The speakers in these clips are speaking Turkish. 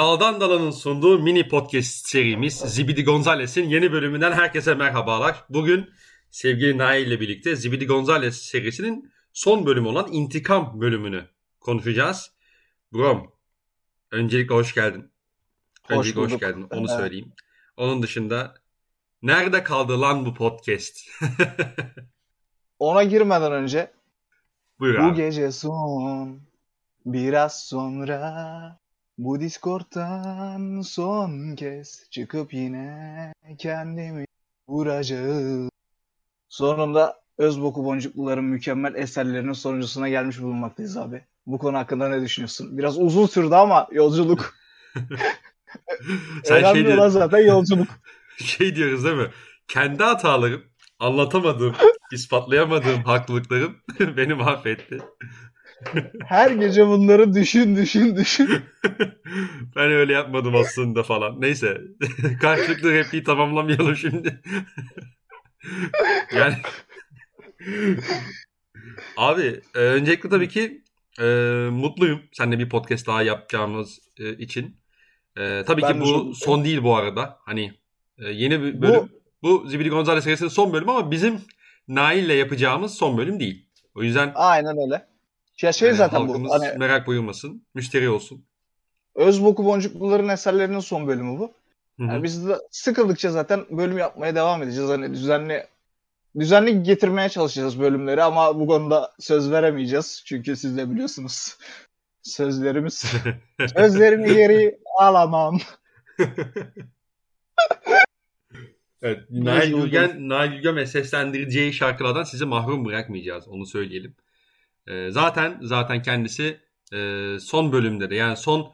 Daldan Dalan'ın sunduğu mini podcast serimiz Zibidi Gonzales'in yeni bölümünden herkese merhabalar. Bugün sevgili Nail ile birlikte Zibidi Gonzales serisinin son bölümü olan İntikam bölümünü konuşacağız. Brom, öncelikle hoş geldin. Hoş geldin, onu söyleyeyim. Onun dışında nerede kaldı lan bu podcast? Ona girmeden önce buyur abi. Bu gece son, biraz sonra bu Discord'tan son kez çıkıp yine kendimi vuracağım. Sonunda Özboku Boncukluların mükemmel eserlerinin sonuncusuna gelmiş bulunmaktayız abi. Bu konu hakkında ne düşünüyorsun? Biraz uzun sürdü ama yolculuk. Önemli olan zaten yolculuk. Şey diyoruz değil mi? Kendi hatalarım, anlatamadığım, ispatlayamadığım haklılıklarım beni mahvetti. Her gece bunları düşün. Ben öyle yapmadım aslında falan. Neyse. Karşılıklı repliği tamamlamayalım şimdi. Yani abi öncelikle tabii ki mutluyum. Seninle bir podcast daha yapacağımız için. Tabii ben ki bu son değil bu arada. Hani yeni bir bölüm. Bu Zibidi Gonzales serisinin son bölümü ama bizim Nail'le yapacağımız son bölüm değil. O yüzden aynen öyle. Ya şey yani zaten bu. Hani, merak buyurmasın. Müşteri olsun. Özboku Boncukluların eserlerinin son bölümü bu. Yani biz de sıkıldıkça zaten bölüm yapmaya devam edeceğiz. Hani düzenli getirmeye çalışacağız bölümleri ama bu konuda söz veremeyeceğiz. Çünkü siz de biliyorsunuz. Sözlerimi geri alamam. Evet, Nail Gülgen'e seslendireceği şarkılardan sizi mahrum bırakmayacağız. Onu söyleyelim. Zaten kendisi son bölümde de yani son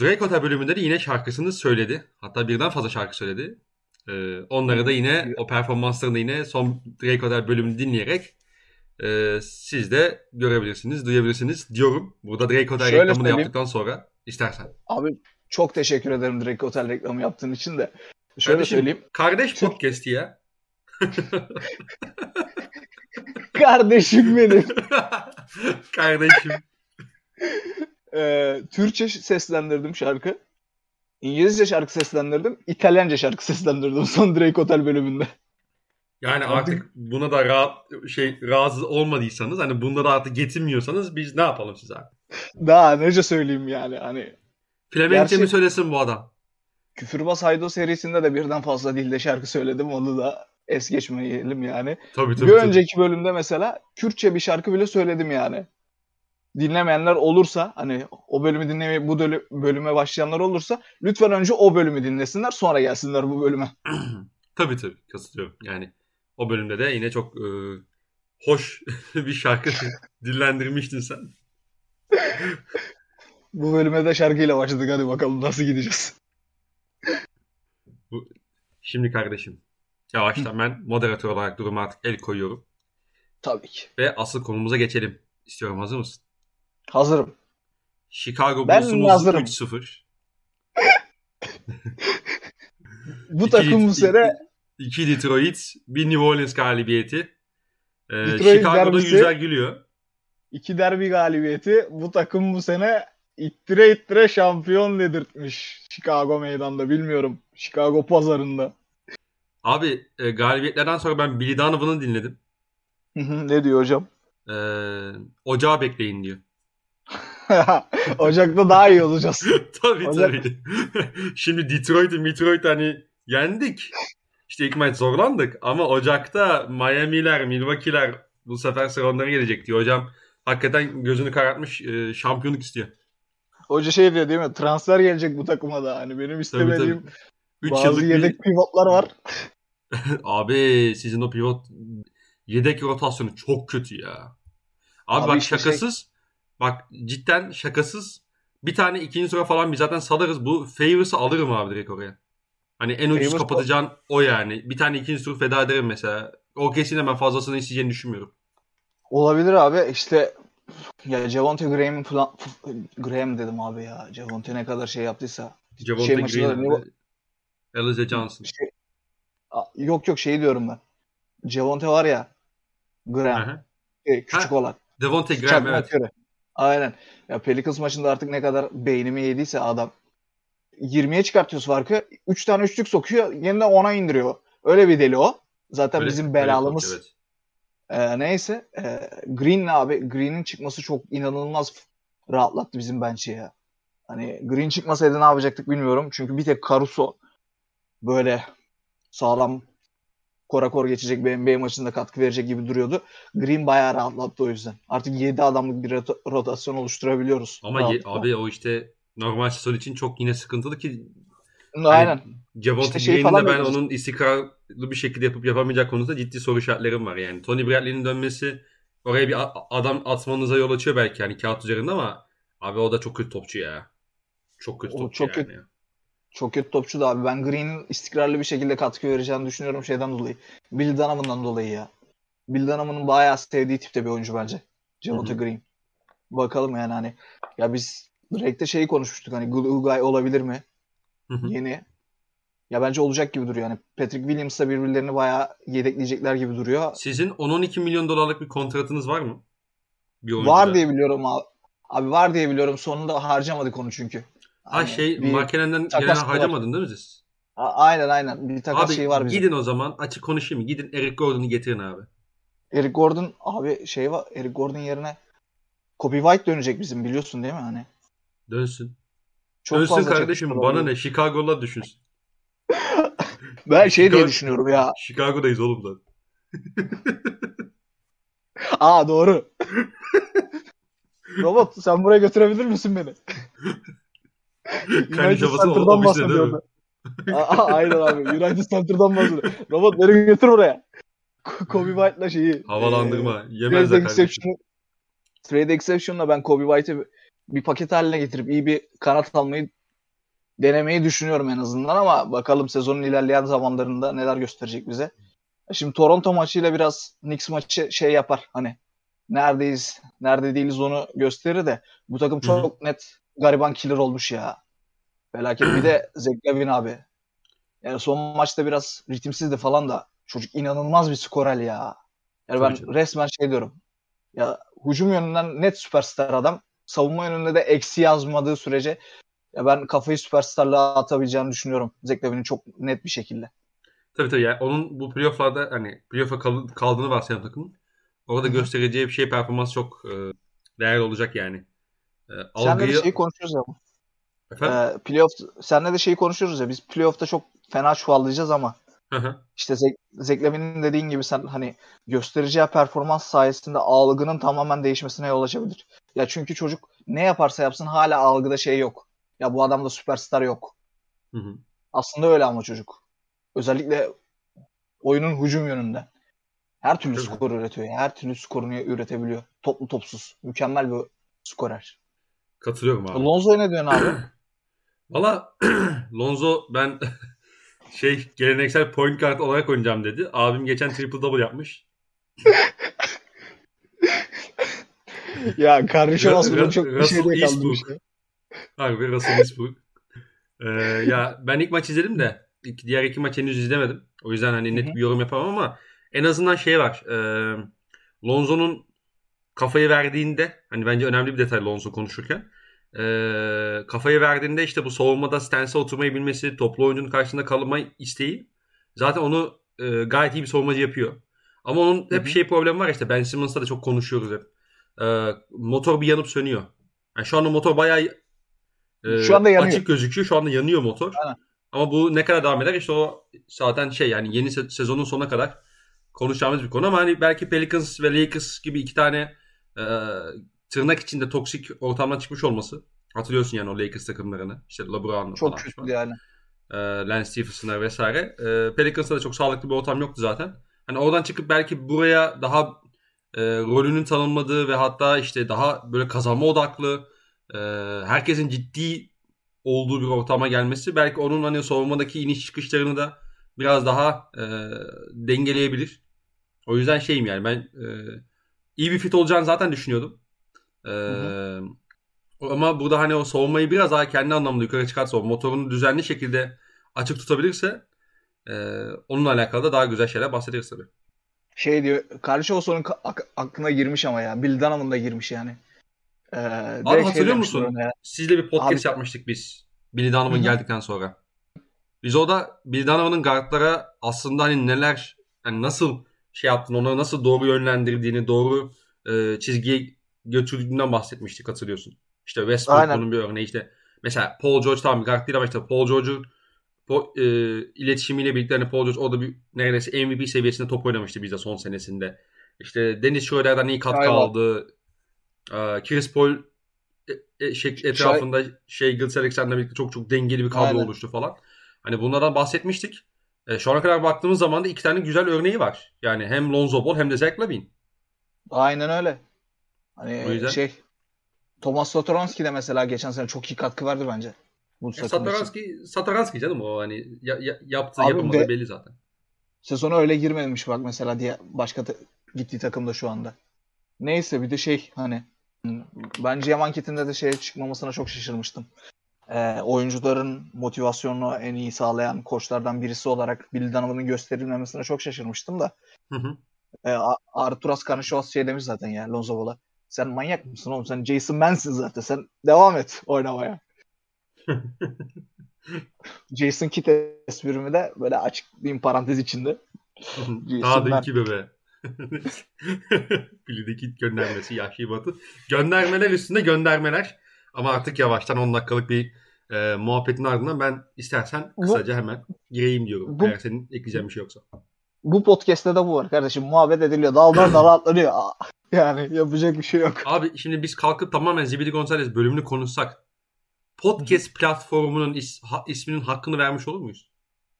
Drakota bölümünde de yine şarkısını söyledi. Hatta birden fazla şarkı söyledi. Onları da yine o performanslarını yine son Drakota bölümünü dinleyerek siz de görebilirsiniz, duyabilirsiniz diyorum. Burada Drakota reklamını yaptıktan sonra istersen. Abi çok teşekkür ederim Drakota reklamı yaptığın için de. Şöyle kardeşim, söyleyeyim. Kardeş podcast'i ya. Kardeşim benim. Kardeşim. Türkçe seslendirdim şarkı. İngilizce şarkı seslendirdim. İtalyanca şarkı seslendirdim son Drake Hotel bölümünde. Yani artık buna da razı olmadıysanız hani bunda da artık getirmiyorsanız biz ne yapalım size artık? Daha nece söyleyeyim yani hani. Flamenco mi söylesin bu adam? Küfürbaz Haydo serisinde de birden fazla dilde şarkı söyledim. Onu da es geçmeyelim yani. Tabii, bir önceki bölümde mesela Kürtçe bir şarkı bile söyledim yani. Dinlemeyenler olursa hani o bölümü dinlemeyip bu bölüme başlayanlar olursa lütfen önce o bölümü dinlesinler sonra gelsinler bu bölüme. Tabii katılıyorum. Yani o bölümde de yine çok hoş bir şarkı dillendirmiştin sen. Bu bölüme de şarkıyla başladık. Hadi bakalım nasıl gideceğiz. Şimdi kardeşim yavaştan ben moderatör olarak duruma artık el koyuyorum. Tabii ki. Ve asıl konumuza geçelim. İstiyorum, hazır mısın? Hazırım. Chicago Bulls'umuz 3-0. Bu takım bu sene 2 Detroit, 1 New Orleans galibiyeti. Chicago'da güzel gülüyor. 2 derbi galibiyeti. Bu takım bu sene ittire şampiyon dedirtmiş. Chicago meydanda bilmiyorum. Chicago pazarında. Abi galibiyetlerden sonra ben Billy Donovan'ı dinledim. Ne diyor hocam? Ocağı bekleyin diyor. Ocakta daha iyi olacağız. Tabii. Şimdi Detroit'i hani yendik. İşte ilk maç zorlandık ama Ocak'ta Miami'ler, Milwaukee'ler bu sefer sıra onlara gelecek diyor. Hocam hakikaten gözünü karartmış, şampiyonluk istiyor. Hoca şey diyor değil mi? Transfer gelecek bu takıma da. Hani benim istemediğim... Tabii. 3 bazı yedek pivotlar var. Abi sizin o pivot yedek rotasyonu çok kötü ya. Abi bak işte şakasız. Bak cidden şakasız. Bir tane ikinci sıra falan biz zaten salarız. Bu Favors'ı alırım abi direkt oraya. Hani en ucuz kapatacağın o yani. Bir tane ikinci sıra feda ederim mesela. O kesin hemen fazlasını isteyeceğini düşünmüyorum. Olabilir abi işte. Ya Javonte Graham'ın falan. Graham dedim abi ya. Javonte ne kadar şey yaptıysa. Javonte Graham. Elijah Johnson. Yok şey diyorum ben. Javonte var ya. Graham. Küçük olan. Devonte Graham evet. Aynen. Ya Pelicans maçında artık ne kadar beynimi yediyse adam. 20'ye çıkartıyoruz farkı. 3 tane üçlük sokuyor. Yeniden 10'a indiriyor. Öyle bir deli o. Zaten öyle, bizim belalımız. Evet. Neyse. Green'le abi. Green'in çıkması çok inanılmaz rahatlattı bizim bench'i ya. Hani Green çıkmasaydı ne yapacaktık bilmiyorum. Çünkü bir tek Caruso böyle sağlam korakor geçecek bir NBA maçında katkı verecek gibi duruyordu. Green bayağı rahatlattı o yüzden. Artık 7 adamlık bir rotasyon oluşturabiliyoruz. Ama abi o işte normal sezon için çok yine sıkıntılı ki. Aynen. Javonte işte Green'in de ben onun istikrarlı bir şekilde yapıp yapamayacak konusunda ciddi soru işaretlerim var yani. Tony Bradley'nin dönmesi oraya bir adam atmanıza yol açıyor belki yani kağıt üzerinde ama abi o da çok kötü topçu ya. Çok kötü topçu yani. Çok kötü topçu da abi. Ben Green'in istikrarlı bir şekilde katkı vereceğini düşünüyorum şeyden dolayı. Bill Donovan'dan dolayı ya. Bill Donovan'ın bayağı sevdiği tipte bir oyuncu bence. Javonte Green. Bakalım yani hani. Ya biz direkte şeyi konuşmuştuk hani Glue Guy olabilir mi? Hı-hı. Yeni. Ya bence olacak gibi duruyor. Yani Patrick Williams'la birbirlerini bayağı yedekleyecekler gibi duruyor. Sizin 10-12 milyon dolarlık bir kontratınız var mı? Bir oyuncuda. Var diye biliyorum abi. Abi var diye biliyorum. Sonunda harcamadık onu çünkü. Hani Markenen'den gelen harcamadın değil mi siz? Aynen. Bir takas şeyi var bizim. Gidin o zaman açık konuşayım. Gidin Eric Gordon'u getirin abi. Eric Gordon abi şey var. Eric Gordon yerine Kobe White dönecek bizim biliyorsun değil mi hani? Dönsün. Çok dönsün kardeşim bana ne? Chicago'la düşünsün. Ben diye düşünüyorum ya. Chicago'dayız oğlum da. Doğru. Robot sen buraya götürebilir misin beni? United Center'dan bahsediyordu. Aynen abi. United Center'dan bahsediyordu. Robot beni götür oraya. Kobe White'la şeyi. Havalandırma. Yemezler kardeşim. Trade Exception'la ben Kobe White'ı bir paket haline getirip iyi bir kanat almayı denemeyi düşünüyorum en azından ama bakalım sezonun ilerleyen zamanlarında neler gösterecek bize. Şimdi Toronto maçıyla biraz Knicks maçı şey yapar hani neredeyiz, nerede değiliz onu gösterir de bu takım çok net gariban killer olmuş ya. Felaket bir de Zach Lavin abi. Yani son maçta biraz ritimsizdi falan da çocuk inanılmaz bir skorer ya. Yani ben resmen şey diyorum. Ya hücum yönünden net süperstar adam. Savunma yönünde de eksi yazmadığı sürece ya ben kafayı süperstarlığa atabileceğini düşünüyorum. Zach Lavin'in çok net bir şekilde. Tabii yani onun bu playoff'larda hani playoff'a kaldığını varsayan takımın orada göstereceği bir şey performans çok değerli olacak yani. Senle de şeyi konuşuyoruz ya. Efendim? Playoff senle de şeyi konuşuyoruz ya. Biz playoff'ta çok fena çuvallayacağız ama işte Zach Lavin'in dediğin gibi sen hani göstereceği performans sayesinde algının tamamen değişmesine yol açabilir. Ya çünkü çocuk ne yaparsa yapsın hala algıda şey yok. Ya bu adamda süperstar yok. Hı-hı. Aslında öyle ama çocuk. Özellikle oyunun hücum yönünde. Her türlü skor üretiyor. Her türlü skorunu üretebiliyor. Toplu topsuz. Mükemmel bir skorer. Katılıyorum abi. Lonzo'ya ne diyorsun abi? Valla Lonzo ben geleneksel point guard olarak oynayacağım dedi. Abim geçen triple double yapmış. Ya kardeşim aslında çok bir şeyde kalmış. Abi Russell Westbrook. Ya ben ilk maç izledim de diğer iki maç henüz izlemedim. O yüzden hani net bir yorum yapamam ama en azından şey var. Lonzo'nun kafayı verdiğinde hani bence önemli bir detay Lonzo konuşurken kafayı verdiğinde işte bu savunmada stance'e oturmayı bilmesi, toplu oyuncunun karşısında kalma isteği zaten onu gayet iyi bir savunmacı yapıyor. Ama onun hep problemi var işte Ben Simmons'la da çok konuşuyoruz hep. Motor bir yanıp sönüyor. Yani şu anda motor bayağı şu anda açık gözüküyor. Şu anda yanıyor motor. Aynen. Ama bu ne kadar devam eder işte o zaten yani yeni sezonun sonuna kadar konuşacağımız bir konu ama hani belki Pelicans ve Lakers gibi iki tane tırnak içinde toksik ortamdan çıkmış olması. Hatırlıyorsun yani o Lakers takımlarını. İşte LeBron'la çok falan. Çok kötü yani. Lance Stephenson vesaire. Pelicans'ta da çok sağlıklı bir ortam yoktu zaten. Hani oradan çıkıp belki buraya daha rolünün tanınmadığı ve hatta işte daha böyle kazanma odaklı herkesin ciddi olduğu bir ortama gelmesi belki onun hani savunmadaki iniş çıkışlarını da biraz daha dengeleyebilir. O yüzden yani ben iyi bir fit olacağını zaten düşünüyordum. Ama burada hani o savunmayı biraz daha kendi anlamda yukarı çıkarsa o motorunu düzenli şekilde açık tutabilirse onunla alakalı da daha güzel şeyler bahsederiz tabii. Diyor karşı o sorun aklına girmiş ama ya. Bill Donovan'da girmiş yani. Abi hatırlıyor musun? Sizle bir podcast yapmıştık biz. Billy Donovan'ın geldikten sonra. Biz orada Billy Donovan'ın guardlara aslında hani neler, yani nasıl şey yaptığını, onları nasıl doğru yönlendirdiğini, doğru çizgiye götürdüğünden bahsetmiştik, hatırlıyorsun. İşte Westbrook'un bir örneği, işte mesela Paul George tam bir guard değil ama işte Paul George'un iletişimiyle birlikte hani Paul George orada bir neredeyse MVP seviyesinde top oynamıştı bizde son senesinde. İşte Dennis Schroeder'den iyi katkı aldı. Chris Paul etrafında Gilgeous Alexander'la birlikte çok çok dengeli bir kadro oluştu falan. Hani bunlardan bahsetmiştik. Şu ana kadar baktığımız zaman da iki tane güzel örneği var. Yani hem Lonzo Ball hem de Zach LaVine. Aynen öyle. Hani Tomas Satoranski de mesela geçen sene çok iyi katkı verdi bence. Bu Satoranski canım o, hani yaptığı yapamadığı belli zaten. Sezona öyle girmemiş bak mesela diye başka gittiği takımda şu anda. Neyse bir de hani bence Yaman Kit'inde de çıkmamasına çok şaşırmıştım. Oyuncuların motivasyonunu en iyi sağlayan koçlardan birisi olarak Billy Donovan'ın gösterilmemesine çok şaşırmıştım da. Arturas Karnışovas demiş zaten ya Lonzo Ball'a. Sen manyak mısın oğlum? Sen Jason Man'sin zaten. Sen devam et oynamaya. Jason Kidd esprimi de böyle açık bir parantez içinde. Daha da iki bebe. Billy Kidd göndermesi Yahşi Batı. Göndermeler üstünde göndermeler. Ama artık yavaştan 10 dakikalık bir muhabbetin ardından ben istersen kısaca hemen gireyim diyorum. Eğer senin ekleyeceğin bir şey yoksa. Bu podcast'te de bu var kardeşim. Muhabbet ediliyor. Dağlar atlanıyor. Yani yapacak bir şey yok. Abi şimdi biz kalkıp tamamen Zibidi Gonzalez bölümünü konuşsak podcast platformunun isminin hakkını vermiş olur muyuz?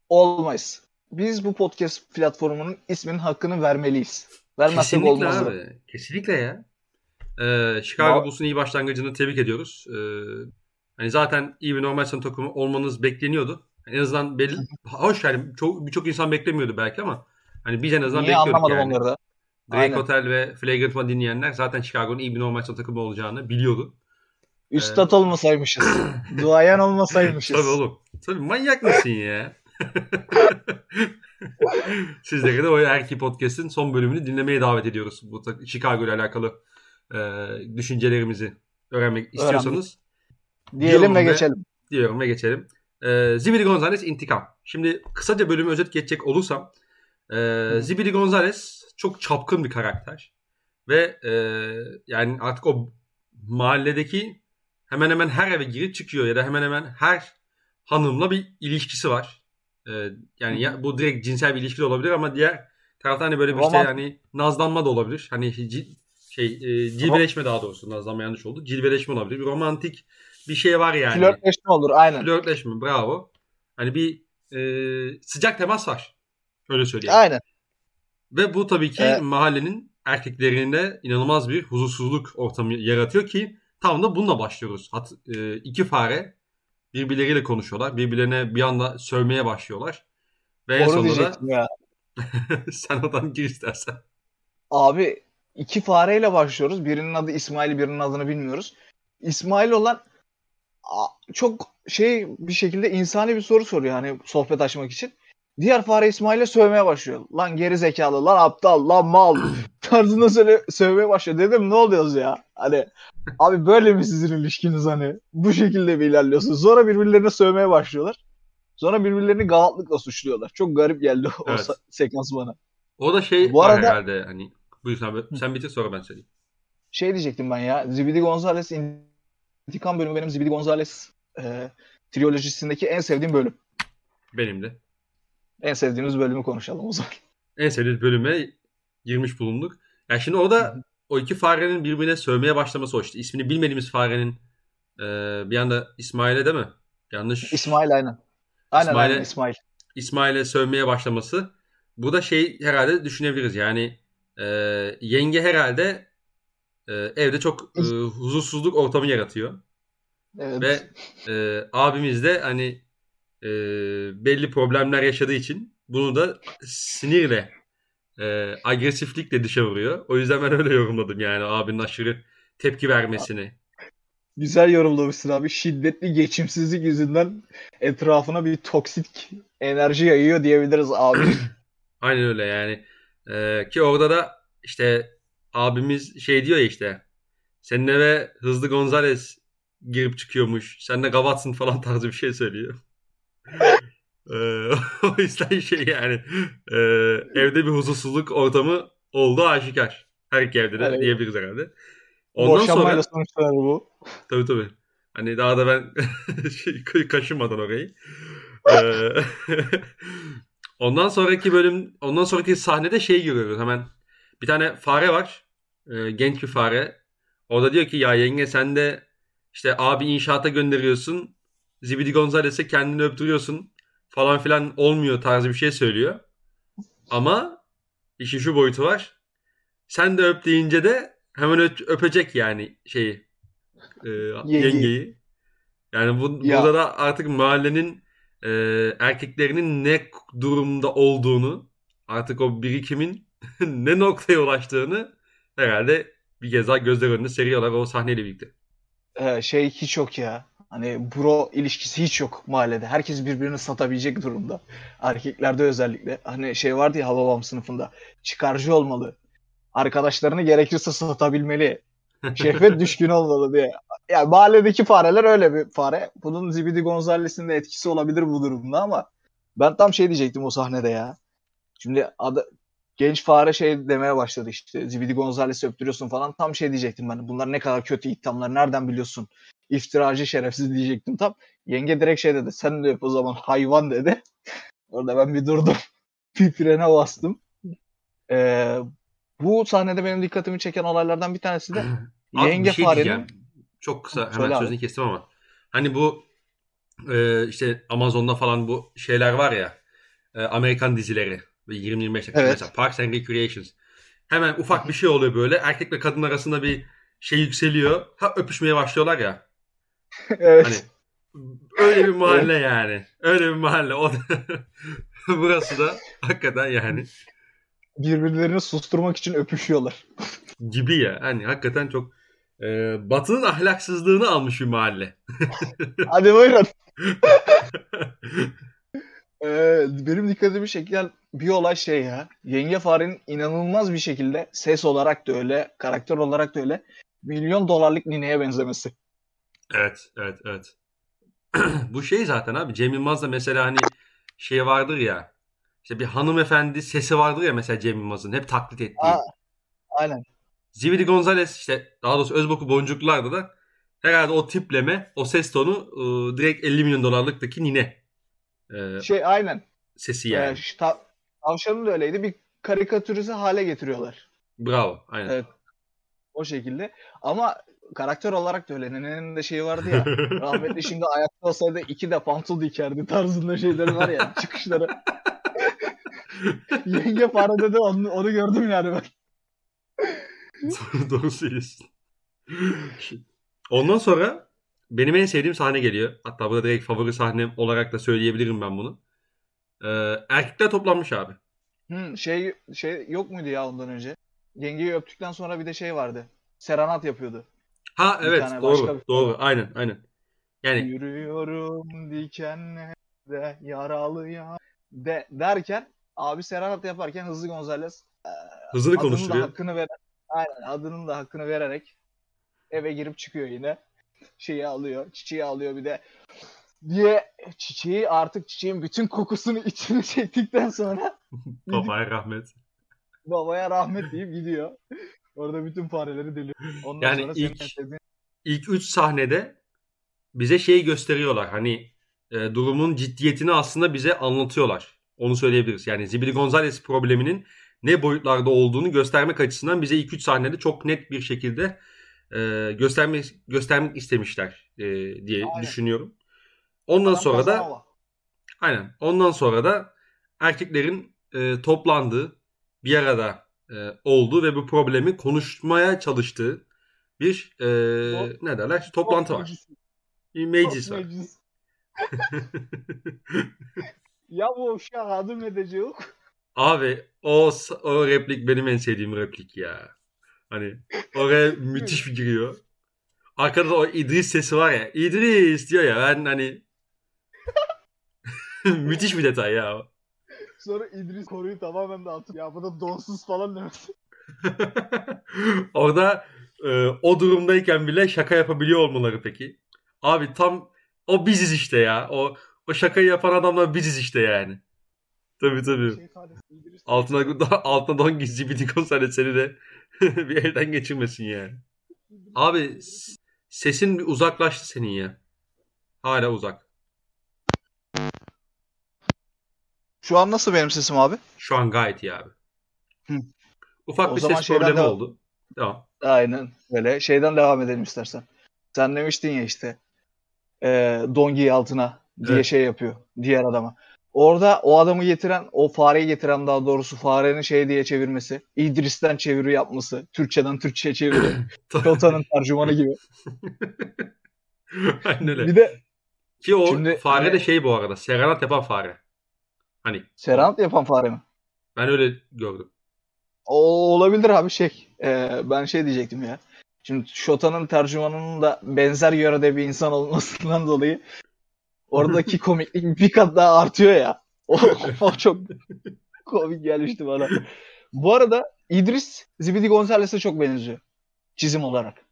Olmayız. Biz bu podcast platformunun isminin hakkını vermeliyiz. Vermezsek olmaz. Kesinlikle abi. Kesinlikle ya. Chicago Bulls'un iyi başlangıcını tebrik ediyoruz. Hani zaten iyi bir normal sınıf takımı olmanız bekleniyordu. Yani en azından belli. Hoş yani birçok insan beklemiyordu belki ama hani biz en azından bekliyorduk. Anlamadım yani. Onları da. Drake Hotel ve Flagrant One dinleyenler zaten Chicago'nun iyi bir normal sınıf takımı olacağını biliyordu. Üstad olmasaymışız. Duayen olmasaymışız. Tabii oğlum. Tabii manyak mısın ya? Sizlere de o erki podcast'in son bölümünü dinlemeye davet ediyoruz. Bu Chicago ile alakalı düşüncelerimizi öğrenmek istiyorsanız. Diyelim ve geçelim. Diyorum ve geçelim. Zibidi Gonzalez intikam. Şimdi kısaca bölümü özet geçecek olursam. Zibidi Gonzalez çok çapkın bir karakter. Ve yani artık o mahalledeki hemen hemen her eve girip çıkıyor ya da hemen hemen her hanımla bir ilişkisi var. Yani bu direkt cinsel bir ilişki de olabilir ama diğer taraftan hani böyle bir yani nazlanma da olabilir. Hani cilveleşme, daha doğrusu nazlanma yanlış oldu. Cilveleşme olabilir. Bir romantik bir şey var yani. Flörtleşme olur aynen. Flörtleşme bravo. Hani bir sıcak temas var. Öyle söyleyeyim. Aynen. Ve bu tabii ki mahallenin erkeklerinde inanılmaz bir huzursuzluk ortamı yaratıyor ki tam da bununla başlıyoruz. İki fare birbirleriyle konuşuyorlar. Birbirlerine bir anda sövmeye başlıyorlar. Ve en sonunda da sen oradan gir istersen. Abi iki fareyle başlıyoruz. Birinin adı İsmail, birinin adını bilmiyoruz. İsmail olan çok bir şekilde insani bir soru soruyor hani sohbet açmak için. Diğer fare İsmail'e sövmeye başlıyor. Lan geri zekalı, lan aptal, lan mal tarzında sövmeye başlıyor. Dedim ne oluyoruz ya? Hani abi böyle mi sizin ilişkiniz hani? Bu şekilde mi ilerliyorsunuz? Sonra birbirlerine sövmeye başlıyorlar. Sonra birbirlerini gavatlıkla suçluyorlar. Çok garip geldi o sekans bana. O da bu arada, herhalde hani buyur abi, sen bitir sonra ben söyleyeyim. Diyecektim ben ya. Zibidi Gonzalez intikam bölümü benim Zibidi Gonzalez triyolojisindeki en sevdiğim bölüm. Benim de. En sevdiğimiz bölümü konuşalım o zaman. En sevdiğimiz bölüme girmiş bulunduk. Yani şimdi orada o iki farenin birbirine sövmeye başlaması hoştu. İsmini bilmediğimiz farenin bir anda İsmail'e değil mi? Yanlış. İsmail aynen. Aynen İsmail. İsmail'e sövmeye başlaması. Bu da herhalde düşünebiliriz. Yani yenge herhalde evde çok huzursuzluk ortamı yaratıyor. Evet. Ve abimiz de hani belli problemler yaşadığı için bunu da sinirle agresiflikle dışa vuruyor. O yüzden ben öyle yorumladım yani abinin aşırı tepki vermesini. Güzel yorumlamışsın abi. Şiddetli geçimsizlik yüzünden etrafına bir toksik enerji yayıyor diyebiliriz abi. Aynen öyle yani. Ki orada da işte abimiz diyor ya işte senin eve Hızlı Gonzalez girip çıkıyormuş. Sen de kabatsın falan tarzı bir şey söylüyor. O yüzden şey yani evde bir huzursuzluk ortamı olduğu aşikar. Her iki evde de yani, diyebiliriz herhalde. Ondan boşanmayla sonra sonuçlanır bu. Tabii tabii. Hani daha da ben kaşınmadan orayı. Ondan sonraki sahnede şey görüyoruz hemen. Bir tane fare var. Genç bir fare. O da diyor ki ya yenge sen de işte abi inşaata gönderiyorsun. Zibidi Gonzales'e kendini öptürüyorsun. Falan filan olmuyor tarzı bir şey söylüyor. Ama işin şu boyutu var. Sen de öp deyince de hemen öpecek yani şeyi. Yengeyi. Yani burada da artık mahallenin erkeklerinin ne durumda olduğunu, artık o birikimin ne noktaya ulaştığını herhalde bir kez daha gözler önüne seriyorlar o sahneyle birlikte. Şey hiç yok ya. Hani bro ilişkisi hiç yok mahallede. Herkes birbirini satabilecek durumda. Erkeklerde özellikle. Hani şey vardı ya Hababam sınıfında. Çıkarcı olmalı. Arkadaşlarını gerekirse satabilmeli. Şehvet düşkün olmalı diye. Yani mahalledeki fareler öyle bir fare. Bunun Zibidi Gonzales'in de etkisi olabilir bu durumda ama ben tam şey diyecektim o sahnede ya. Şimdi genç fare şey demeye başladı işte. Zibidi Gonzales'i öptürüyorsun falan. Tam şey diyecektim ben. Bunlar ne kadar kötü ithamlar. Nereden biliyorsun? İftiracı şerefsiz diyecektim tam. Yenge direkt şey dedi. Sen de öp o zaman hayvan dedi. Orada ben bir durdum. Bir frene bastım. Bu sahnede benim dikkatimi çeken olaylardan bir tanesi de yenge şey farenin... Çok kısa hemen sözünü kestim ama. Hani bu işte Amazon'da falan bu şeyler var ya. Amerikan dizileri. 20-25 dakika evet. Mesela Parks and Recreations. Hemen ufak bir şey oluyor böyle. Erkek ve kadın arasında bir şey yükseliyor. Ha öpüşmeye başlıyorlar ya. Evet. Hani, öyle bir mahalle yani. Öyle bir mahalle. O da burası da hakikaten yani. Birbirlerini susturmak için öpüşüyorlar. Gibi ya. Hani hakikaten çok Batı'nın ahlaksızlığını almış bir mahalle. Hadi buyurun. Benim dikkatimi çeken bir olay şey ya. Yenge farenin inanılmaz bir şekilde ses olarak da öyle, karakter olarak da öyle milyon dolarlık nineye benzemesi. Evet. Bu şey zaten abi Cem Yılmaz'da mesela hani şey vardır ya. İşte bir hanımefendi sesi vardır ya mesela Cem Yılmaz'ın hep taklit ettiği. Aynen. Zibidi Gonzales işte daha doğrusu Özboku Boncuklular'da da herhalde o tipleme, o ses tonu direkt 50 milyon dolarlıktaki nine. Aynen. Sesi yani. Tavşan'ın da öyleydi. Bir karikatürize hale getiriyorlar. Bravo. Aynen. Evet. O şekilde. Ama karakter olarak da öyle. Nenenin de şeyi vardı ya. Rahmetli şimdi ayakta olsaydı 2 de pantul dikerdi tarzında şeyleri var ya. Çıkışları. Yenge fare dedi onu gördüm yani ben. Doğru söylüyorsun. Ondan sonra benim en sevdiğim sahne geliyor. Hatta burada direkt favori sahnem olarak da söyleyebilirim ben bunu. Erkekler toplanmış abi. Şey yok muydu ya ondan önce? Yengeyi öptükten sonra bir de şey vardı. Serenat yapıyordu. Ha evet doğru. Aynen. Yani yürüyorum dikenlerde yaralı ya derken abi serenat yaparken Hızlı Gonzales hızlı konuşturuyor. Adının da hakkını vererek eve girip çıkıyor yine. Çiçeği alıyor bir de. Diye çiçeğin bütün kokusunu içine çektikten sonra Babaya rahmet deyip gidiyor. Orada bütün fareleri deliyor. Ondan yani sonra ilk 3 sahnede bize şeyi gösteriyorlar. Hani durumun ciddiyetini aslında bize anlatıyorlar. Onu söyleyebiliriz. Yani Zibidi Gonzales probleminin ne boyutlarda olduğunu göstermek açısından bize 2-3 sahnede çok net bir şekilde göstermek istemişler diye aynen. Düşünüyorum. Ondan sonra da erkeklerin toplandığı, bir arada olduğu ve bu problemi konuşmaya çalıştığı bir toplantı var. Bir meclis var. Ya bu uşağı adım edecek. Abi o replik benim en sevdiğim replik ya. Hani oraya müthiş bir giriyor. Arkada o İdris sesi var ya. İdris diyor ya. Ben hani müthiş bir detay ya. Sonra İdris koruyu tamamen dağıtıyor. Ya bu da donsuz falan demek. Orada o durumdayken bile şaka yapabiliyor olmaları peki. Abi tam o biziz işte ya. O şakayı yapan adamlar biziz işte yani. Tabii. Şey altına don gizli bir Nikon seni de bir elden geçirmesin yani. Abi sesin bir uzaklaştı senin ya. Hala uzak. Şu an nasıl benim sesim abi? Şu an gayet iyi abi. Hı. Ufak o bir ses problemi oldu. Tamam. Aynen öyle. Şeyden devam edelim istersen. Sen demiştin ya işte don giy altına diye evet. Şey yapıyor diğer adama. Orada o adamı getiren, o fareyi getiren daha doğrusu farenin şey diye çevirmesi, İdris'ten çeviri yapması, Türkçeden Türkçe'ye çeviri, Kota'nın tercümanı gibi. Aynen öyle. Bir de ki o şimdi, fare de şey bu arada, serenat yapan fare. Hani serenat yapan fare mi? Ben öyle gördüm. O olabilir abi şey. Ben şey diyecektim ya. Şimdi Şota'nın tercümanının da benzer yörede bir insan olmasından dolayı oradaki komiklik bir kat daha artıyor ya. O çok komik gelmişti bana. Bu arada İdris Zibidi Gonzales'e çok benziyor. Çizim olarak.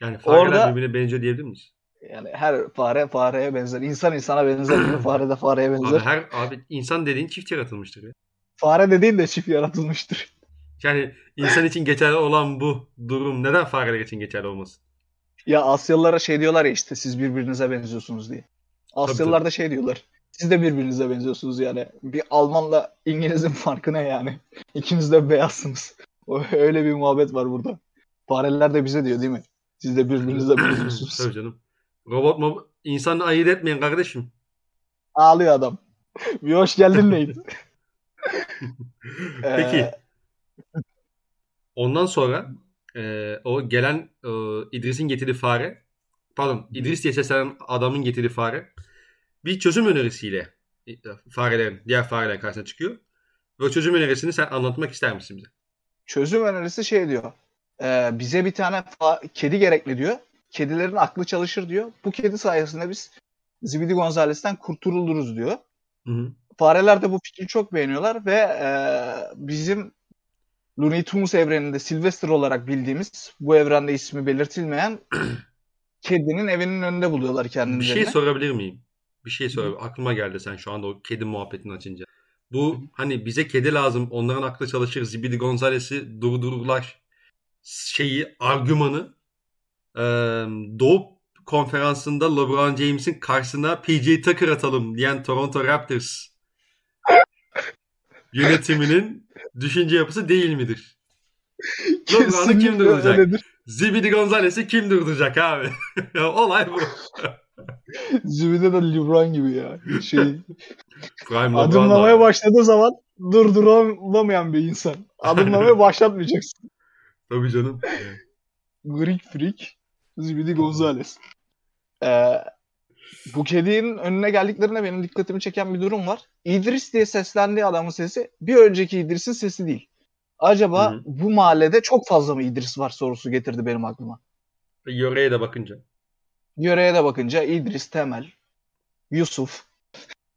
Yani fareler birbirine benziyor diyebilir miyiz? Yani her fare fareye benzer. İnsan insana benzer. Fare de fareye benzer. Abi insan dediğin çift yaratılmıştır ya. Fare dediğin de çift yaratılmıştır. Yani insan için geçerli olan bu durum neden fareler için geçerli olmasın? Ya Asyalılara şey diyorlar ya işte siz birbirinize benziyorsunuz diye. Asyalılar da şey diyorlar. Siz de birbirinize benziyorsunuz yani. Bir Almanla İngiliz'in farkı ne yani? İkiniz de beyazsınız. Öyle bir muhabbet var burada. Fareler de bize diyor değil mi? Siz de birbirinize benziyorsunuz. Tabii canım. Robot mu? İnsanı ayırt etmeyin kardeşim. Ağlıyor adam. Bir hoş geldin neydi? Peki. Ondan sonra o gelen İdris'in getirdiği fare, pardon İdris diye seslenen adamın getirdiği fare bir çözüm önerisiyle diğer farelerin karşısına çıkıyor. Ve çözüm önerisini sen anlatmak ister misin bize? Çözüm önerisi şey diyor. Bize bir tane kedi gerekli diyor. Kedilerin aklı çalışır diyor. Bu kedi sayesinde biz Zibidi Gonzales'ten kurtuluruz diyor. Hı. Fareler de bu fikri çok beğeniyorlar ve bizim Looney Tunes evreninde Sylvester olarak bildiğimiz, bu evrende ismi belirtilmeyen kedinin evinin önünde buluyorlar kendilerini. Bir şey sorabilir miyim? Aklıma geldi sen şu anda o kedi muhabbetini açınca. Bu hani bize kedi lazım, onların aklı çalışır, Zibidi Gonzales'i durdururlar şeyi, argümanı Doğu konferansında LeBron James'in karşısına PJ Tucker atalım diyen Toronto Raptors yönetiminin düşünce yapısı değil midir? LeBron'u kim durduracak? Öyledir. Zibidi Gonzales'i kim durduracak abi? Olay bu. Zibidi de LeBron gibi ya. Adımlamaya başladığı zaman durdurulamayan bir insan. Adımlamaya başlatmayacaksın. Tabii canım. Greek Freak Zibidi Gonzales. Bu kedinin önüne geldiklerinde benim dikkatimi çeken bir durum var. İdris diye seslendiği adamın sesi bir önceki İdris'in sesi değil. Acaba bu mahallede çok fazla mı İdris var sorusu getirdi benim aklıma. Yöreye de bakınca İdris, Temel, Yusuf,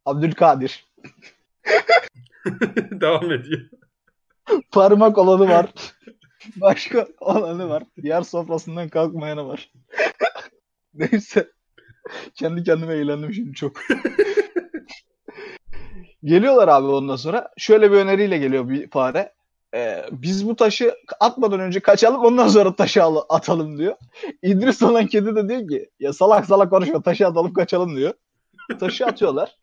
Abdülkadir. Devam ediyor. Parmak olanı var. Başka olanı var. Yer sofrasından kalkmayanı var. Neyse. Kendi kendime eğlendim şimdi çok. Geliyorlar abi ondan sonra. Şöyle bir öneriyle geliyor bir fare. Biz bu taşı atmadan önce kaçalım ondan sonra taşı atalım diyor. İdris olan kedi de diyor ki ya salak salak konuşma taşı atalım kaçalım diyor. Taşı atıyorlar.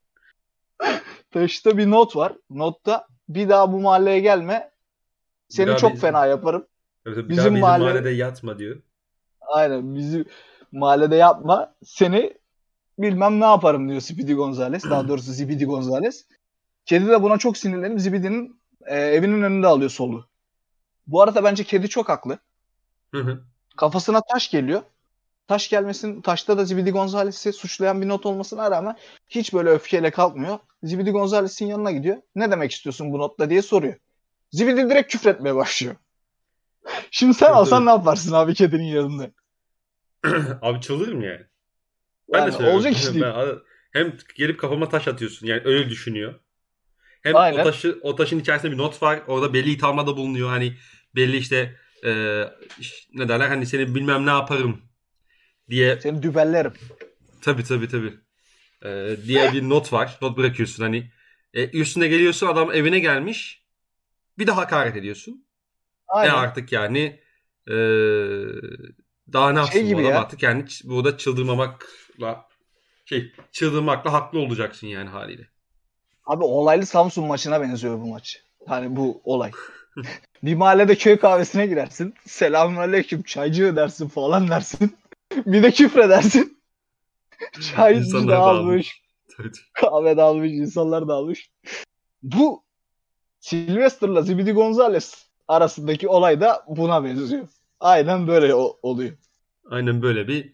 Taşta bir not var. Notta bir daha bu mahalleye gelme. Seni çok fena yaparım. Bizim mahallede yatma diyor. Aynen bizim mahallede yapma. Seni bilmem ne yaparım diyor Zibidi Gonzales. Daha doğrusu Zibidi Gonzales. Kedi de buna çok sinirlenip Zibidi'nin evinin önünde alıyor solu. Bu arada bence kedi çok haklı. Kafasına taş geliyor. Taşta da Zibidi Gonzales'i suçlayan bir not olmasına rağmen hiç böyle öfkeyle kalkmıyor. Zibidi Gonzales'in yanına gidiyor. Ne demek istiyorsun bu notla diye soruyor. Zibidi direkt küfretmeye başlıyor. Şimdi sen alsan ne yaparsın abi kedinin yanında? Abi çıldırırım yani. Ben de söylüyorum. Olacak iş değil. Hem gelip kafama taş atıyorsun. Yani öyle düşünüyor. Hem o taşın içerisinde bir not var. Orada belli ithamda bulunuyor. Hani belli işte ne derler hani seni bilmem ne yaparım diye. Seni dübellerim. Tabii. Diye bir not var. Not bırakıyorsun hani. Üstüne geliyorsun, adam evine gelmiş. Bir de hakaret ediyorsun. Aynen. Artık yani daha ne yapsın bu adam ya. Artık yani burada çıldırmakla haklı olacaksın yani haliyle. Abi olaylı Samsun maçına benziyor bu maç. Yani bu olay. Bir mahallede köy kahvesine girersin. Selamünaleyküm çaycı dersin falan dersin. Bir de küfredersin. Çaycı dağılmış. Kahve dağılmış. İnsanlar dağılmış. Bu Sylvester'la Zibidi Gonzalez arasındaki olay da buna benziyor. Aynen böyle oluyor. Aynen böyle bir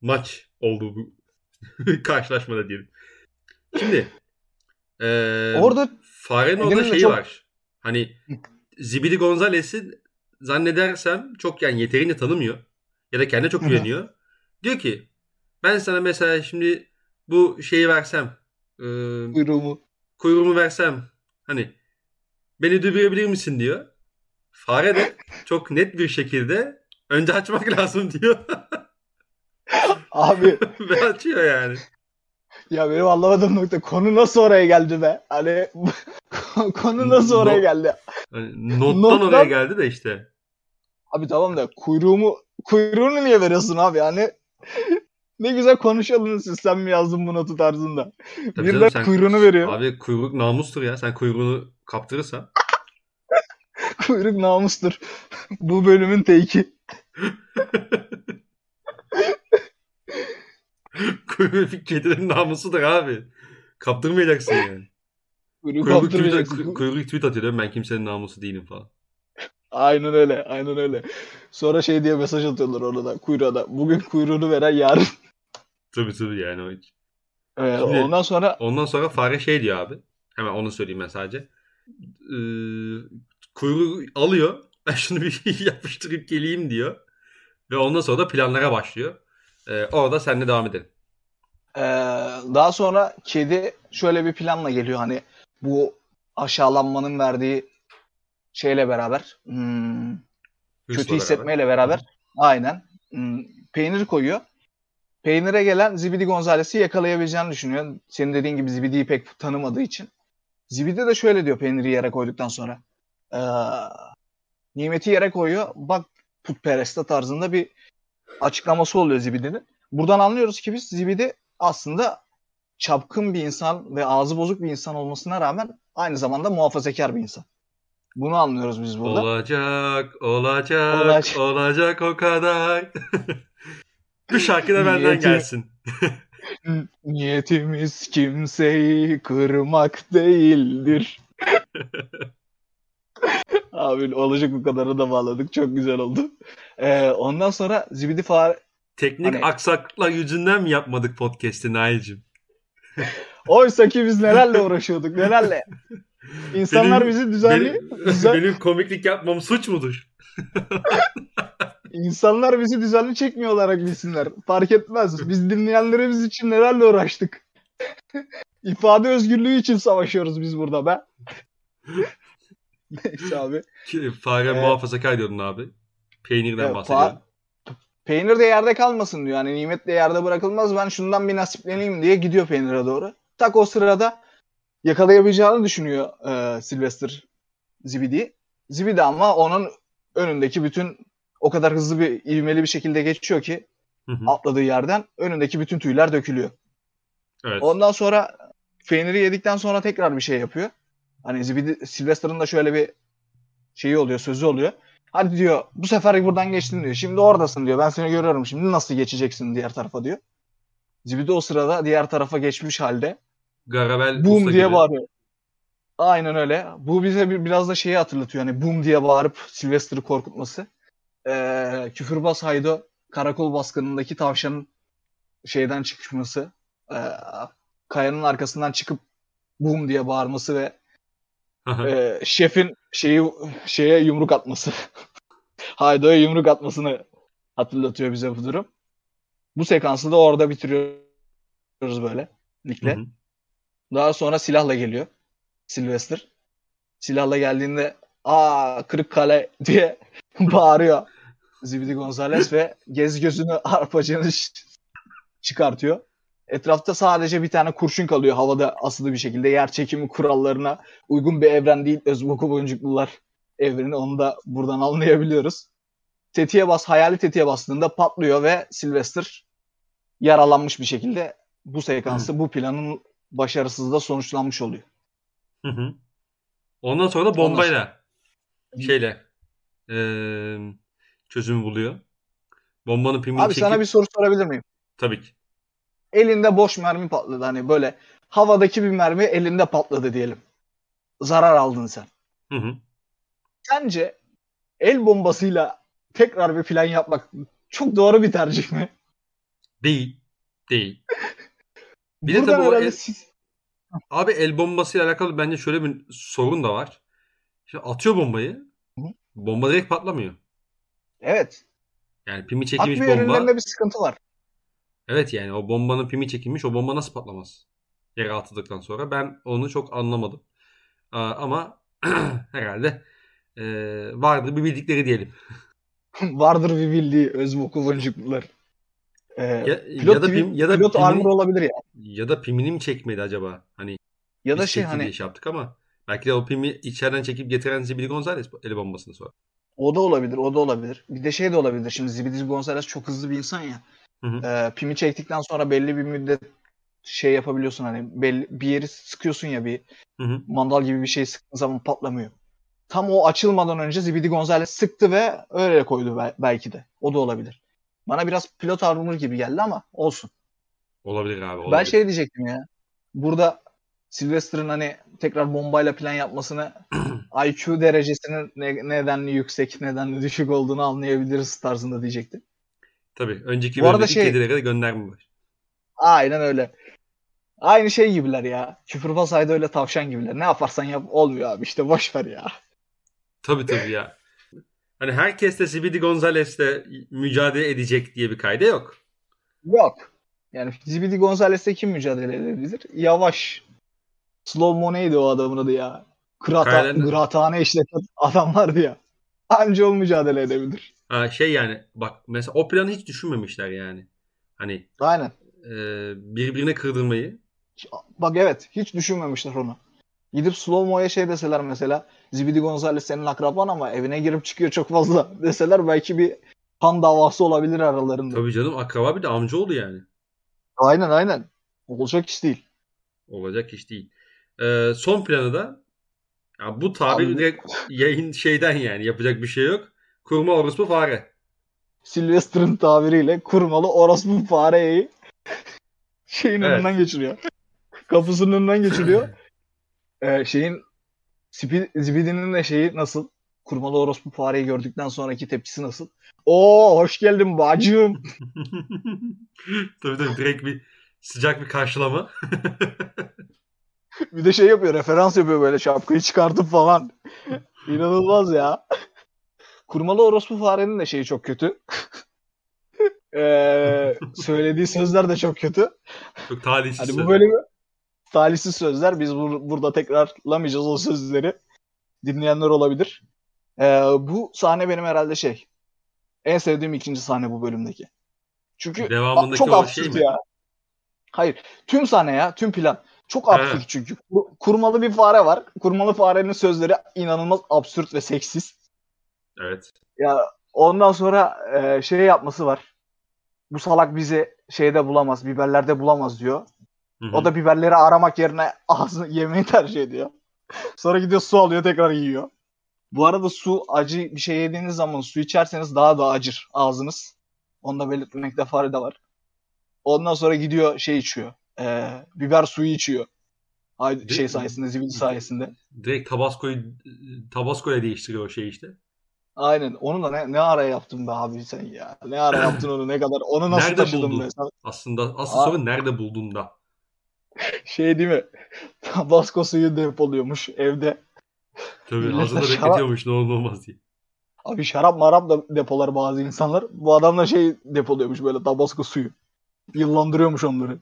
maç oldu bu karşılaşmada diyelim. Şimdi orada Fare'nin orada şeyi çok... var. Hani Zibidi Gonzalez'i zannedersem çok yani yeterince tanımıyor. Ya da kendine çok güveniyor. Diyor ki ben sana mesela şimdi bu şeyi versem kuyruğumu versem hani beni dövebilir misin diyor. Fare de çok net bir şekilde önce açmak lazım diyor. Abi. Ve açıyor yani. Ya benim anlamadığım nokta konu nasıl oraya geldi be? Hani konu nasıl oraya geldi? Hani nottan oraya geldi de işte. Abi tamam da kuyruğunu niye veriyorsun abi yani? Ne güzel konuşalım siz. Sen mi yazdın bu notu tarzında? Bir de kuyruğunu veriyor. Abi kuyruk namustur ya. Sen kuyruğunu kaptırırsan. Kuyruk namustur. Bu bölümün teki. Kuyruk kedinin namusudur abi. Kaptırmayacaksın yani. Kuyruk tweet atıyor. Ben kimsenin namusu değilim falan. Aynen öyle. Sonra şey diye mesaj atıyorlar orada kuyruğa da. Bugün kuyruğunu veren yarın. Tabii yani o hiç. Şimdi, ondan sonra fare şey diyor abi. Hemen onu söyleyeyim ben sadece. Kuyruğu alıyor. Ben şunu bir yapıştırıp geleyim diyor. Ve ondan sonra da planlara başlıyor. Orada seninle devam edelim. Daha sonra kedi şöyle bir planla geliyor. Hani bu aşağılanmanın verdiği şeyle beraber kötü hissetmeyle beraber aynen peynir koyuyor. Peynire gelen Zibidi Gonzalez'i yakalayabileceğini düşünüyor. Senin dediğin gibi Zibidi'yi pek tanımadığı için. Zibidi de şöyle diyor peyniri yere koyduktan sonra. Nimeti yere koyuyor. Bak putperest tarzında bir açıklaması oluyor Zibidi'nin. Buradan anlıyoruz ki biz Zibidi aslında çapkın bir insan ve ağzı bozuk bir insan olmasına rağmen aynı zamanda muhafazakar bir insan. Bunu anlıyoruz biz burada. Olacak o kadar. Bu şarkı da benden gelsin. Niyetimiz kimseyi kırmak değildir. Abi olacak o kadarı da bağladık. Çok güzel oldu. Ondan sonra Zibidi Fare... Teknik hani... aksaklıklar yüzünden mi yapmadık podcast'i Nail'cim? Oysa ki biz nelerle uğraşıyorduk nelerle. İnsanlar bizi benim komiklik yapmam suç mudur? İnsanlar bizi düzenli çekmiyor olarak bilsinler. Fark etmez. Biz dinleyenlerimiz için nelerle uğraştık. İfade özgürlüğü için savaşıyoruz biz burada be. Neyse abi. Fare muhafazakar diyordun abi. Peynirden bahsediyorum. Peynir de yerde kalmasın diyor. Yani nimet de yerde bırakılmaz. Ben şundan bir nasipleneyim diye gidiyor peynire doğru. Tak o sırada yakalayabileceğini düşünüyor Sylvester Zibidi. Zibidi ama onun önündeki bütün o kadar hızlı bir ivmeli bir şekilde geçiyor ki atladığı yerden önündeki bütün tüyler dökülüyor. Evet. Ondan sonra peyniri yedikten sonra tekrar bir şey yapıyor. Hani Zibidi Sylvester'ın da şöyle bir şeyi oluyor, sözü oluyor. Hadi diyor bu sefer buradan geçtin diyor. Şimdi oradasın diyor. Ben seni görüyorum şimdi nasıl geçeceksin diğer tarafa diyor. Zibidi o sırada diğer tarafa geçmiş halde Garabel boom diye bağırıyor. Aynen öyle. Bu bize biraz da şeyi hatırlatıyor. Hani boom diye bağırıp Sylvester'ı korkutması. Küfürbaz Haydo karakol baskınındaki tavşanın şeyden çıkışması. Kayanın arkasından çıkıp boom diye bağırması ve şefin şeye yumruk atması. Haydo'ya yumruk atmasını hatırlatıyor bize bu durum. Bu sekansı da orada bitiriyoruz böyle. Likle. Hı hı. Daha sonra silahla geliyor Sylvester. Silahla geldiğinde kırık kale diye bağırıyor. Zibidi Gonzalez ve gez gözünü arpacığını çıkartıyor. Etrafta sadece bir tane kurşun kalıyor havada asılı bir şekilde. Yer çekimi kurallarına uygun bir evren değil Özboku Boncuklular evreni. Onu da buradan anlayabiliyoruz. Tetiğe bas, hayali tetiğe bastığında patlıyor ve Sylvester yaralanmış bir şekilde bu sekansı, bu planın başarısızlığı sonuçlanmış oluyor. Hı hı. Ondan sonra da bombayla çözümü buluyor. Bombanın pimini çekip... Abi sana bir soru sorabilir miyim? Tabii ki. Elinde boş mermi patladı. Hani böyle havadaki bir mermi elinde patladı diyelim. Zarar aldın sen. Hı hı. Sence el bombasıyla tekrar bir plan yapmak çok doğru bir tercih mi? Değil. Değil. Bir de tabii abi el bombasıyla alakalı bence şöyle bir sorun da var. Şimdi atıyor bombayı. Hı-hı. Bomba direkt patlamıyor. Evet. Yani pimi çekilmiş bomba. Atma yönlerinde bir sıkıntı var. Evet yani o bombanın pimi çekilmiş. O bomba nasıl patlamaz? Yere atıldıktan sonra. Ben onu çok anlamadım. Ama herhalde vardır bir bildikleri diyelim. Vardır bir bildiği Özboku Boncuklular. Pilot armor olabilir ya. Ya da pimini mi çekmedi acaba? Hani ya da hani şey yaptık ama belki de o pimi içeriden çekip getiren Zibidi Gonzalez el bombasını sonra. O da olabilir. Bir de şey de olabilir. Şimdi Zibidi Gonzalez çok hızlı bir insan ya. Hı hı. Pimi çektikten sonra belli bir müddet şey yapabiliyorsun hani bir yeri sıkıyorsun ya bir hı. mandal gibi bir şey sıktığın zaman patlamıyor. Tam o açılmadan önce Zibidi Gonzalez sıktı ve öyle koydu belki de. O da olabilir. Bana biraz pilot armor gibi geldi ama olsun. Olabilir abi. Olabilir. Ben şey diyecektim ya. Burada Sylvester'ın hani tekrar bombayla plan yapmasını IQ derecesinin nedenli yüksek, nedenli düşük olduğunu anlayabiliriz tarzında diyecektim. Tabii. Önceki bölümdeki kedilere de gönderme var. Aynen öyle. Aynı şey gibiler ya. Küfürbaz ayda öyle tavşan gibiler. Ne yaparsan yap olmuyor abi. İşte boşver ya. Tabii ya. Hani herkes de Zibidi Gonzalez'le mücadele edecek diye bir kayda yok. Yok. Yani Zibidi Gonzalez'le kim mücadele edebilir? Yavaş. Slow Mo neydi o adamın adı ya? Kıraathane işleten adam vardı ya. Anca o mücadele edebilir. Ha, şey yani bak mesela o planı hiç düşünmemişler yani. Hani aynen. Birbirine kırdırmayı. Bak evet hiç düşünmemişler onu. Gidip Slow Mo'ya şey deseler mesela Zibidi Gonzalez senin akraban ama evine girip çıkıyor çok fazla deseler belki bir kan davası olabilir aralarında. Tabii canım akraba bir de amcaoğlu yani. Aynen. Olacak iş değil. Son planı da ya bu tabir direkt yayın şeyden yani yapacak bir şey yok. Kurma orospu fare. Sylvester'ın tabiriyle kurmalı orospu fareyi şeyin önünden geçiriyor. Kapısının önünden geçiriyor. Zibidi'nin de şeyi nasıl? Kurmalı orospu fareyi gördükten sonraki tepkisi nasıl? Oo hoş geldin bacım. Tabii direkt bir sıcak bir karşılama. Bir de şey yapıyor, referans yapıyor böyle şapkayı çıkartıp falan. İnanılmaz ya. Kurmalı orospu farenin de şeyi çok kötü. Söylediği sözler de çok kötü. Çok talihsiz. Hani bu bölümü talihsiz sözler. Biz burada tekrarlamayacağız o sözleri. Dinleyenler olabilir. Bu sahne benim herhalde en sevdiğim ikinci sahne bu bölümdeki. Çünkü çok absürt ya. Hayır. Tüm sahne ya. Tüm plan. Çok absürt çünkü. Kurmalı bir fare var. Kurmalı farenin sözleri inanılmaz absürt ve seksiz. Evet. Ya ondan sonra şey yapması var. Bu salak bizi şeyde bulamaz, biberlerde bulamaz diyor. Hı-hı. O da biberleri aramak yerine ağzını yemeyi tercih ediyor. Sonra gidiyor su alıyor tekrar yiyor. Bu arada su acı bir şey yediğiniz zaman su içerseniz daha da acır ağzınız. Onu da belirtmekte fayda var. Ondan sonra gidiyor içiyor. Biber suyu içiyor. Sayesinde, zibidi sayesinde. Direkt Tabasco'ya değiştiriyor o işte. Aynen. Onu da ne ara yaptın be abi sen ya. Ne ara yaptın onu ne kadar. Onu nasıl taşıdın be sen? Aslında asıl sorun nerede buldun da. Değil mi? Tabasco suyu depoluyormuş evde. Tabii hazırda bekletiyormuş ne olur olmaz diye. Abi şarap marap da depolar bazı insanlar. Bu adam da depoluyormuş böyle Tabasco suyu. Yıllandırıyormuş onları.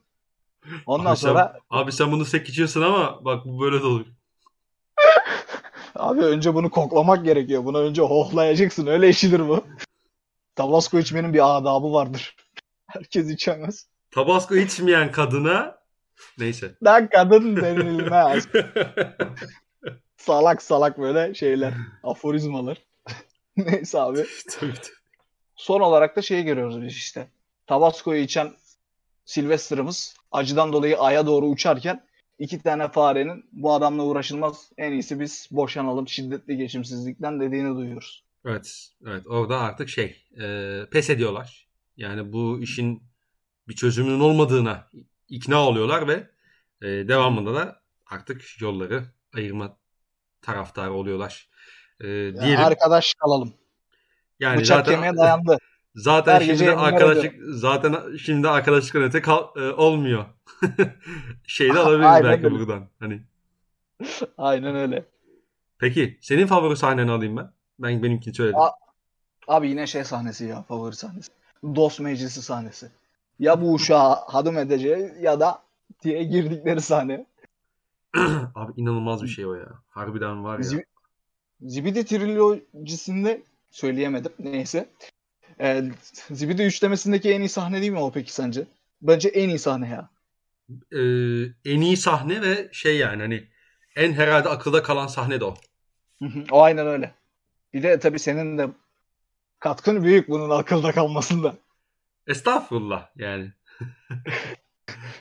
Ondan sonra... Abi sen bunu sek içiyorsun ama bak bu böyle de olur. Abi önce bunu koklamak gerekiyor. Bunu önce hohlayacaksın. Öyle işidir bu. Tabasco içmenin bir adabı vardır. Herkes içemez. Tabasco içmeyen kadına neyse. Lan kadın denilmez. Salak salak böyle şeyler. Aforizmalar. Neyse abi. Son olarak da şeyi görüyoruz biz işte. Tabasco'yu içen Sylvester'ımız acıdan dolayı aya doğru uçarken iki tane farenin bu adamla uğraşılmaz, en iyisi biz boşanalım şiddetli geçimsizlikten dediğini duyuyoruz. Evet orada artık pes ediyorlar. Yani bu işin bir çözümünün olmadığına ikna oluyorlar ve devamında da artık yolları ayırma taraftarı oluyorlar. Arkadaş kalalım. Yani bıçak zaten, kemiğe dayandı. Zaten şimdi arkadaşlıktan öte olmuyor. Şeyde alabiliriz belki öyle. Buradan. Hani. Aynen öyle. Peki senin favori sahneni alayım ben. Ben benimkini söyledim. Abi yine sahnesi ya, favori sahnesi. Dost meclisi sahnesi. Ya bu uşağı hadım edeceği ya da diye girdikleri sahne. Abi inanılmaz bir şey o ya. Harbiden var ya. Zibidi trilojisinde söyleyemedim. Neyse. Zibidi üçlemesindeki en iyi sahne değil mi o peki sence? Bence en iyi sahne ya. En iyi sahne ve en herhalde akılda kalan sahne de o. O aynen öyle. Bir de tabii senin de katkın büyük bunun akılda kalmasında. Estağfurullah yani.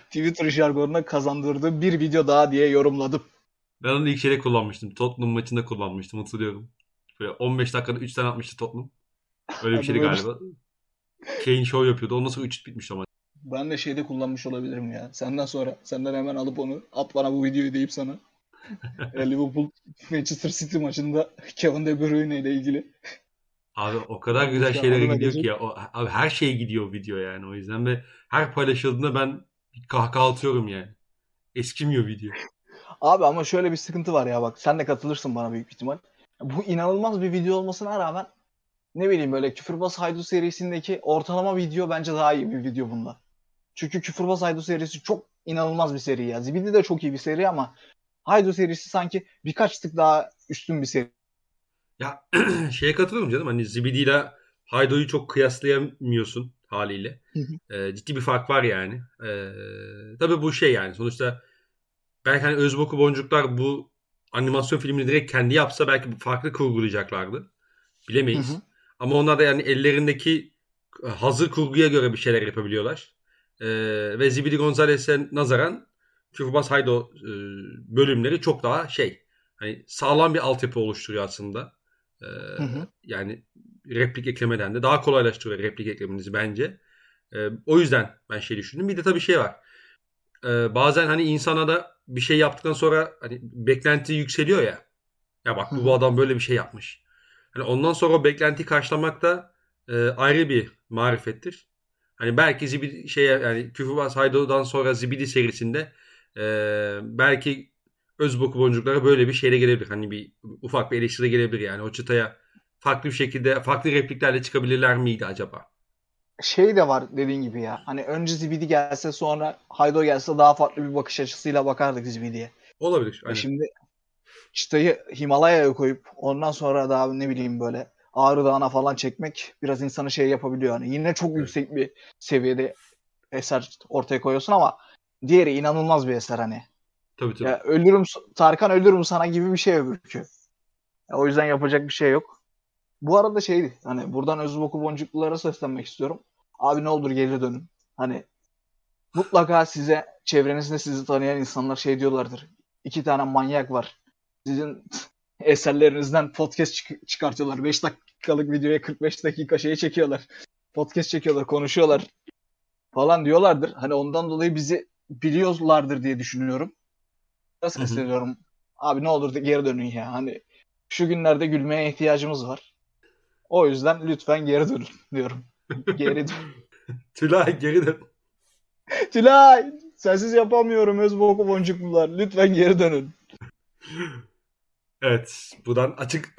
Twitter jargonuna kazandırdığı bir video daha diye yorumladım. Ben onu ilk şeyde kullanmıştım. Tottenham maçında kullanmıştım, hatırlıyorum. Böyle 15 dakikada 3 tane atmıştı Tottenham. Öyle bir şeydi galiba. Kane show yapıyordu. Ondan sonra 3 bitmişti ama. Ben de şeyde kullanmış olabilirim ya. Senden hemen alıp onu at bana bu videoyu deyip sana. Liverpool Manchester City maçında Kevin De Bruyne ile ilgili. Abi o kadar güzel şeylere gidiyor ki ya. Abi her şeye gidiyor video yani, o yüzden ve her paylaşıldığında ben kahkaha atıyorum yani. Eskimiyor video. Abi ama şöyle bir sıkıntı var ya, bak sen de katılırsın bana büyük ihtimal. Bu inanılmaz bir video olmasına rağmen böyle Küfürbaz Haydut serisindeki ortalama video bence daha iyi bir video bunda. Çünkü Küfürbaz Haydut serisi çok inanılmaz bir seri ya. Zibidi de çok iyi bir seri ama Haydut serisi sanki birkaç tık daha üstün bir seri. Ya katılıyorum canım. Hani Zibidi ile Haydut'u çok kıyaslayamıyorsun haliyle. Ciddi bir fark var yani. Tabii bu yani sonuçta belki hani Özboku Boncuklar bu animasyon filmini direkt kendi yapsa belki farklı kurgulayacaklardı. Bilemeyiz. Ama onlar da ellerindeki hazır kurguya göre bir şeyler yapabiliyorlar. Ve Zibidi Gonzales'e nazaran Küfürbaz Haydut bölümleri çok daha sağlam bir altyapı oluşturuyor aslında. Yani replik eklemeden de daha kolaylaştırıyor replik eklemenizi bence. O yüzden ben düşündüm. Bir de tabii var. Bazen insana da bir şey yaptıktan sonra beklenti yükseliyor ya. Ya bak bu adam böyle bir şey yapmış. Ondan sonra o beklentiyi karşılamak da ayrı bir marifettir. Belki Zibidi Küfürbaz Haydut'dan sonra Zibidi serisinde belki Özboku Boncuklara böyle bir şeyle gelebilir. Bir ufak bir eleştiri gelebilir yani. O çıtaya farklı bir şekilde farklı repliklerle çıkabilirler miydi acaba? De var dediğin gibi ya. Önce Zibidi gelse sonra Haydut gelse daha farklı bir bakış açısıyla bakardık Zibidi'ye. Olabilir. Aynen. Şimdi çıtayı Himalaya'ya koyup ondan sonra daha böyle Ağrı Dağı'na falan çekmek biraz insanı yapabiliyor. Yine çok yüksek bir seviyede eser ortaya koyuyorsun ama diğeri inanılmaz bir eser . Tabii. Ya, ölürüm Tarkan ölürüm sana gibi bir şey öbürkü. Ya, o yüzden yapacak bir şey yok. Bu arada buradan Özboku Boncuklulara seslenmek istiyorum. Abi ne olur geri dönün. Mutlaka size çevrenizde sizi tanıyan insanlar diyorlardır. 2 tane manyak var. Sizin eserlerinizden podcast çıkartıyorlar. 5 dakikalık videoya 45 dakika çekiyorlar. Podcast çekiyorlar, konuşuyorlar falan diyorlardır. Ondan dolayı bizi biliyorlardır diye düşünüyorum. Nasıl hissediyorum? Abi ne olur geri dönün ya. Şu günlerde gülmeye ihtiyacımız var. O yüzden lütfen geri dönün diyorum. Geri dön. Tülay geri dön. Tülay sensiz yapamıyorum Özboku Boncuklular. Lütfen geri dönün. Evet, buradan açık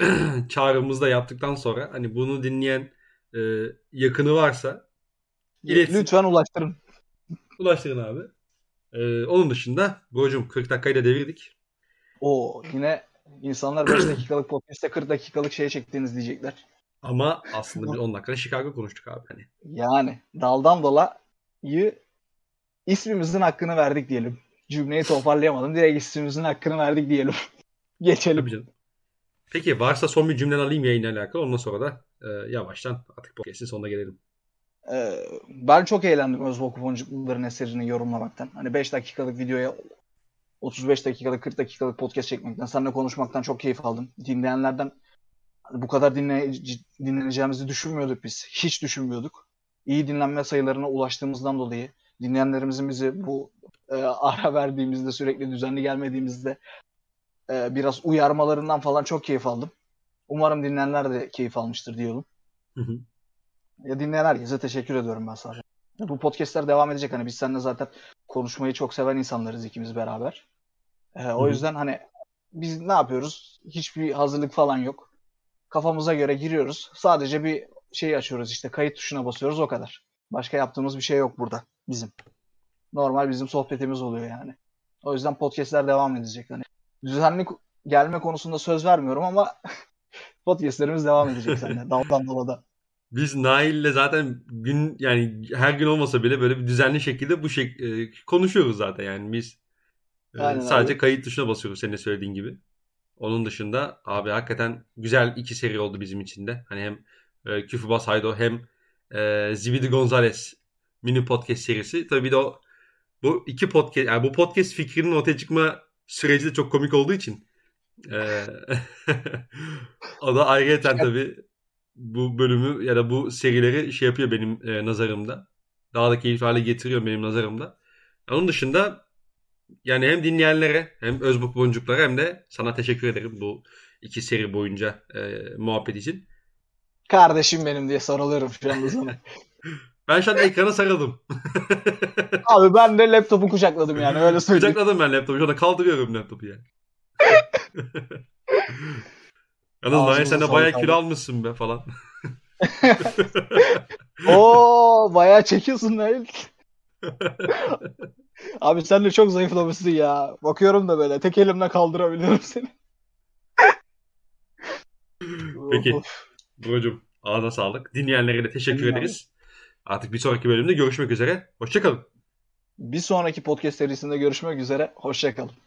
çağrımızı da yaptıktan sonra bunu dinleyen yakını varsa iletsin. Lütfen ulaştırın. Ulaştırın abi. Onun dışında Burcu'm 40 dakikayı da devirdik. Yine insanlar 5 dakikalık podcast'te 40 dakikalık çektiğiniz diyecekler. Ama aslında biz 10 dakikada Chicago konuştuk abi. Hani. Yani daldan dolayı ismimizin hakkını verdik diyelim. Cümleyi toparlayamadım. Direkt ismimizin hakkını verdik diyelim. Geçelim. Peki varsa son bir cümlen alayım yayınla alakalı. Ondan sonra da yavaştan artık podcast'in sonuna gelelim. Ben çok eğlendim Özbok Boncukluların eserini yorumlamaktan. Hani 5 dakikalık videoya 35 dakikalık 40 dakikalık podcast çekmekten, seninle konuşmaktan çok keyif aldım. Dinleyenlerden bu kadar dinleneceğimizi düşünmüyorduk biz. Hiç düşünmüyorduk. İyi dinlenme sayılarına ulaştığımızdan dolayı, dinleyenlerimizin bizi bu ara verdiğimizde, sürekli düzenli gelmediğimizde biraz uyarmalarından falan çok keyif aldım. Umarım dinleyenler de keyif almıştır diyorum. Hı hı. Ya dinleyen herkese teşekkür ediyorum ben sadece. Bu podcastler devam edecek. Hani biz seninle zaten konuşmayı çok seven insanlarız ikimiz beraber. O hı. yüzden hani biz ne yapıyoruz? Hiçbir hazırlık falan yok. Kafamıza göre giriyoruz. Sadece bir şey açıyoruz işte. Kayıt tuşuna basıyoruz o kadar. Başka yaptığımız bir şey yok burada bizim. Normal bizim sohbetimiz oluyor yani. O yüzden podcastler devam edecek. Hani düzenli gelme konusunda söz vermiyorum ama podcastlerimiz devam edecek seninle. Daldan dola da. Biz Nail'le zaten gün yani her gün olmasa bile böyle bir düzenli şekilde bu konuşuyoruz zaten yani biz sadece abi. Kayıt tuşuna basıyoruz senin söylediğin gibi. Onun dışında abi hakikaten güzel iki seri oldu bizim için de. Hani hem Küfürbaz Haydo hem Zibidi Gonzalez mini podcast serisi. Tabii bir de bu iki podcast yani bu podcast fikrinin ortaya çıkma süreci de çok komik olduğu için o da ayrıyeten tabii bu bölümü ya da bu serileri şey yapıyor benim nazarımda. Daha da keyifli hale getiriyor benim nazarımda. Onun dışında yani hem dinleyenlere hem Özbok Boncuklara hem de sana teşekkür ederim bu iki seri boyunca muhabbet için. Kardeşim benim diye sarılıyorum şu anda sana. Ben şu an ekrana sarıldım. Abi ben de laptopu kucakladım yani öyle söyleyeyim. Kucakladım ben laptopu. Şu an kaldırıyorum laptopu yani. Yalnız Nail sen de bayağı kilo almışsın be falan. Oo bayağı çekiyorsun Nail. Abi sen de çok zayıflamışsın ya. Bakıyorum da böyle tek elimle kaldırabiliyorum seni. Peki. Buracığım ağzına sağlık. Dinleyenlere de teşekkür ederiz. Artık bir sonraki bölümde görüşmek üzere. Hoşçakalın. Bir sonraki podcast serisinde görüşmek üzere. Hoşçakalın.